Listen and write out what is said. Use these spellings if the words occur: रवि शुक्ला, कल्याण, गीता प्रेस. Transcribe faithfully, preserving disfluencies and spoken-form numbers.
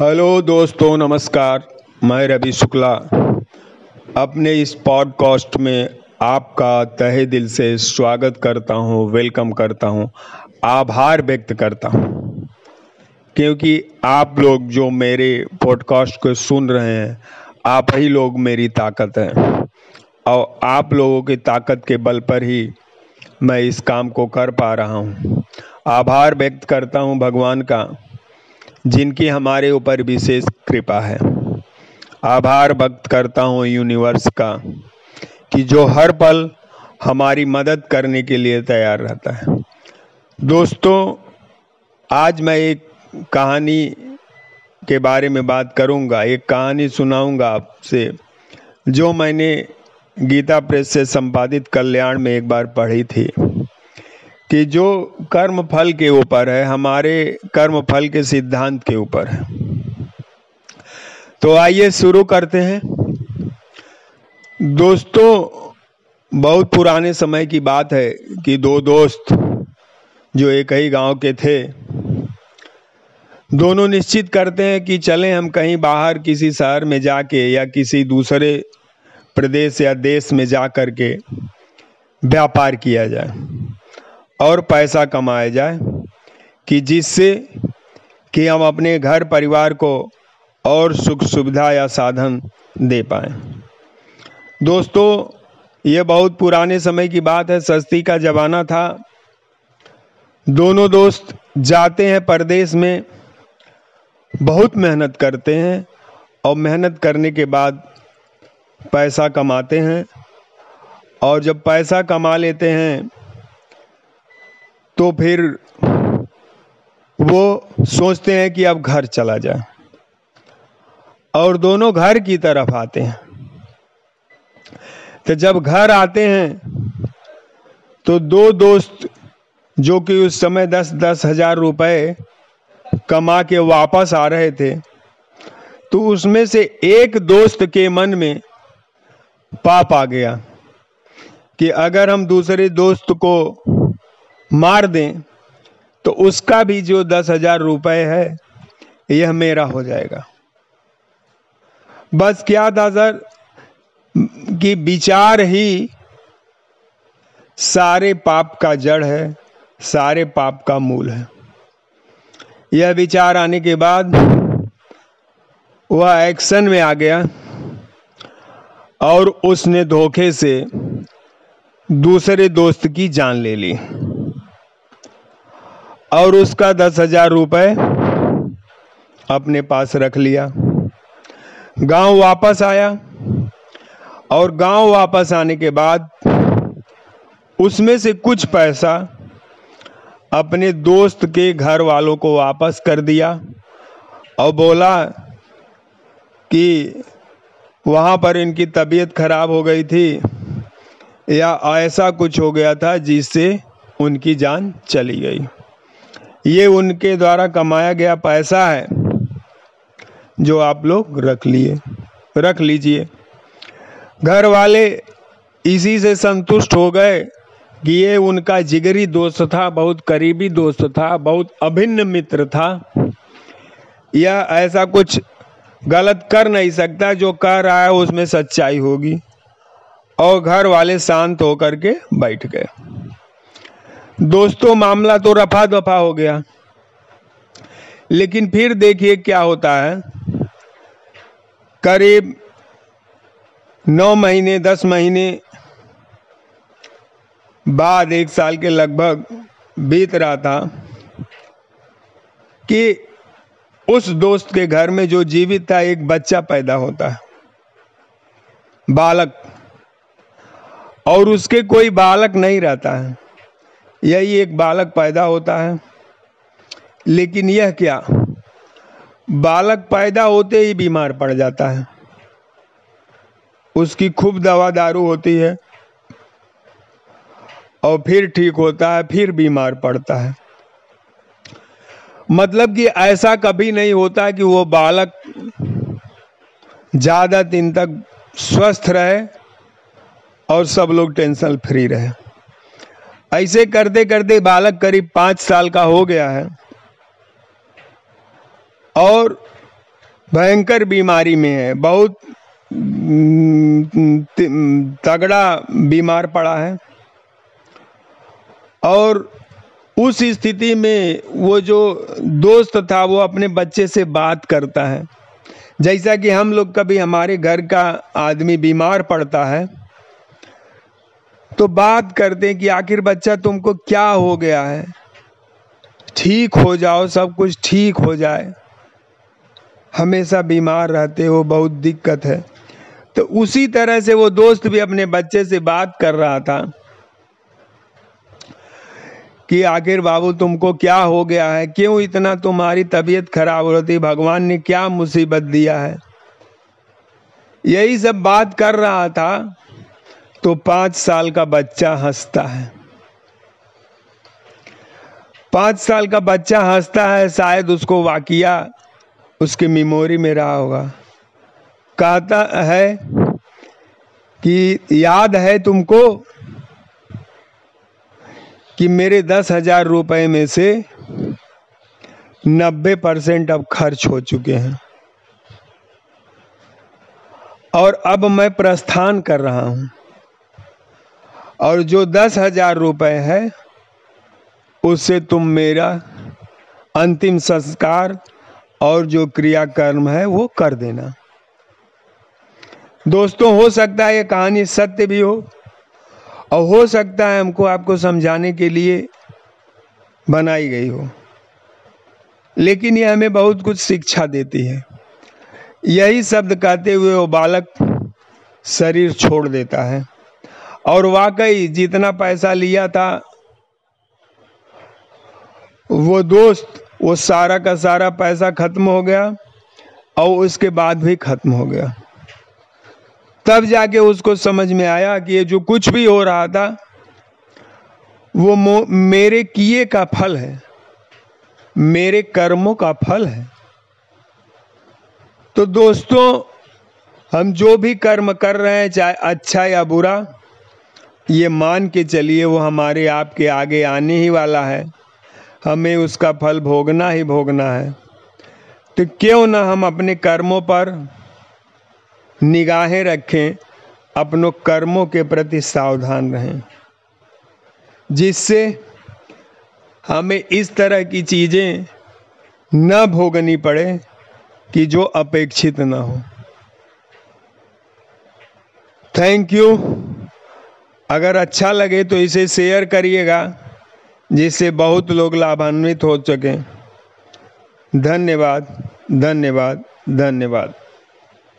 Hello दोस्तों, नमस्कार। मैं रवि शुक्ला अपने इस पॉडकास्ट में आपका तहे दिल से स्वागत करता हूं, वेलकम करता हूं, आभार व्यक्त करता हूं, क्योंकि आप लोग जो मेरे पॉडकास्ट को सुन रहे हैं, आप ही लोग मेरी ताकत हैं और आप लोगों की ताकत के बल पर ही मैं इस काम को कर पा रहा हूं। आभार व्यक्त करता हूं भगवान का, जिनकी हमारे ऊपर विशेष कृपा है। आभार व्यक्त करता हूँ यूनिवर्स का कि जो हर पल हमारी मदद करने के लिए तैयार रहता है। दोस्तों, आज मैं एक कहानी के बारे में बात करूँगा, एक कहानी सुनाऊँगा आपसे, जो मैंने गीता प्रेस से संपादित कल्याण में एक बार पढ़ी थी कि जो कर्म फल के ऊपर है, हमारे कर्म फल के सिद्धांत के ऊपर है। तो आइए शुरू करते हैं। दोस्तों, बहुत पुराने समय की बात है कि दो दोस्त जो एक ही गांव के थे, दोनों निश्चित करते हैं कि चलें हम कहीं बाहर किसी शहर में जाके या किसी दूसरे प्रदेश या देश में जा कर के व्यापार किया जाए और पैसा कमाया जाए कि जिससे कि हम अपने घर परिवार को और सुख सुविधा या साधन दे पाएँ। दोस्तों, ये बहुत पुराने समय की बात है, सस्ती का ज़माना था। दोनों दोस्त जाते हैं परदेश में, बहुत मेहनत करते हैं और मेहनत करने के बाद पैसा कमाते हैं, और जब पैसा कमा लेते हैं तो फिर वो सोचते हैं कि अब घर चला जाए, और दोनों घर की तरफ आते हैं। तो जब घर आते हैं तो दो दोस्त जो कि उस समय दस दस हजार रुपये कमा के वापस आ रहे थे, तो उसमें से एक दोस्त के मन में पाप आ गया कि अगर हम दूसरे दोस्त को मार दें तो उसका भी जो दस हजार रुपये है यह मेरा हो जाएगा। बस क्या दादर कि विचार ही सारे पाप का जड़ है, सारे पाप का मूल है। यह विचार आने के बाद वह एक्शन में आ गया और उसने धोखे से दूसरे दोस्त की जान ले ली और उसका दस हजार रुपये अपने पास रख लिया। गांव वापस आया और गांव वापस आने के बाद उसमें से कुछ पैसा अपने दोस्त के घर वालों को वापस कर दिया और बोला कि वहाँ पर इनकी तबीयत खराब हो गई थी या ऐसा कुछ हो गया था जिससे उनकी जान चली गई। ये उनके द्वारा कमाया गया पैसा है जो आप लोग रख लिए रख लीजिए। घर वाले इसी से संतुष्ट हो गए कि ये उनका जिगरी दोस्त था, बहुत करीबी दोस्त था, बहुत अभिन्न मित्र था, या ऐसा कुछ गलत कर नहीं सकता, जो कह रहा है उसमें सच्चाई होगी। और घर वाले शांत होकर के बैठ गए। दोस्तों, मामला तो रफा दफा हो गया, लेकिन फिर देखिए क्या होता है। करीब नौ महीने दस महीने बाद, एक साल के लगभग बीत रहा था कि उस दोस्त के घर में जो जीवित था एक बच्चा पैदा होता है, बालक, और उसके कोई बालक नहीं रहता है। यही एक बालक पैदा होता है, लेकिन यह क्या, बालक पैदा होते ही बीमार पड़ जाता है। उसकी खूब दवा दारू होती है और फिर ठीक होता है, फिर बीमार पड़ता है। मतलब कि ऐसा कभी नहीं होता कि वो बालक ज़्यादा दिन तक स्वस्थ रहे और सब लोग टेंशन फ्री रहे। ऐसे करते करते बालक करीब पाँच साल का हो गया है और भयंकर बीमारी में है, बहुत तगड़ा बीमार पड़ा है। और उस स्थिति में वो जो दोस्त था वो अपने बच्चे से बात करता है। जैसा कि हम लोग कभी हमारे घर का आदमी बीमार पड़ता है तो बात करते हैं कि आखिर बच्चा तुमको क्या हो गया है, ठीक हो जाओ, सब कुछ ठीक हो जाए, हमेशा बीमार रहते हो, बहुत दिक्कत है। तो उसी तरह से वो दोस्त भी अपने बच्चे से बात कर रहा था कि आखिर बाबू तुमको क्या हो गया है, क्यों इतना तुम्हारी तबीयत खराब हो रही, भगवान ने क्या मुसीबत दिया है। यही सब बात कर रहा था तो पाँच साल का बच्चा हंसता है। पाँच साल का बच्चा हंसता है, शायद उसको वाकिया उसकी मेमोरी में रहा होगा। कहता है कि याद है तुमको कि मेरे दस हजार रुपये में से नब्बे परसेंट अब खर्च हो चुके हैं और अब मैं प्रस्थान कर रहा हूँ, और जो दस हजार रुपये है उससे तुम मेरा अंतिम संस्कार और जो क्रियाकर्म है वो कर देना। दोस्तों, हो सकता है ये कहानी सत्य भी हो और हो सकता है हमको आपको समझाने के लिए बनाई गई हो, लेकिन ये हमें बहुत कुछ शिक्षा देती है। यही शब्द कहते हुए वो बालक शरीर छोड़ देता है और वाकई जितना पैसा लिया था वो दोस्त, वो सारा का सारा पैसा खत्म हो गया और उसके बाद भी खत्म हो गया। तब जाके उसको समझ में आया कि ये जो कुछ भी हो रहा था वो मेरे किए का फल है, मेरे कर्मों का फल है। तो दोस्तों, हम जो भी कर्म कर रहे हैं, चाहे अच्छा या बुरा, ये मान के चलिए वो हमारे आपके आगे आने ही वाला है, हमें उसका फल भोगना ही भोगना है। तो क्यों ना हम अपने कर्मों पर निगाहें रखें, अपनों कर्मों के प्रति सावधान रहें, जिससे हमें इस तरह की चीज़ें न भोगनी पड़े कि जो अपेक्षित न हो। Thank you. अगर अच्छा लगे तो इसे शेयर करिएगा जिससे बहुत लोग लाभान्वित हो सकें। धन्यवाद, धन्यवाद, धन्यवाद।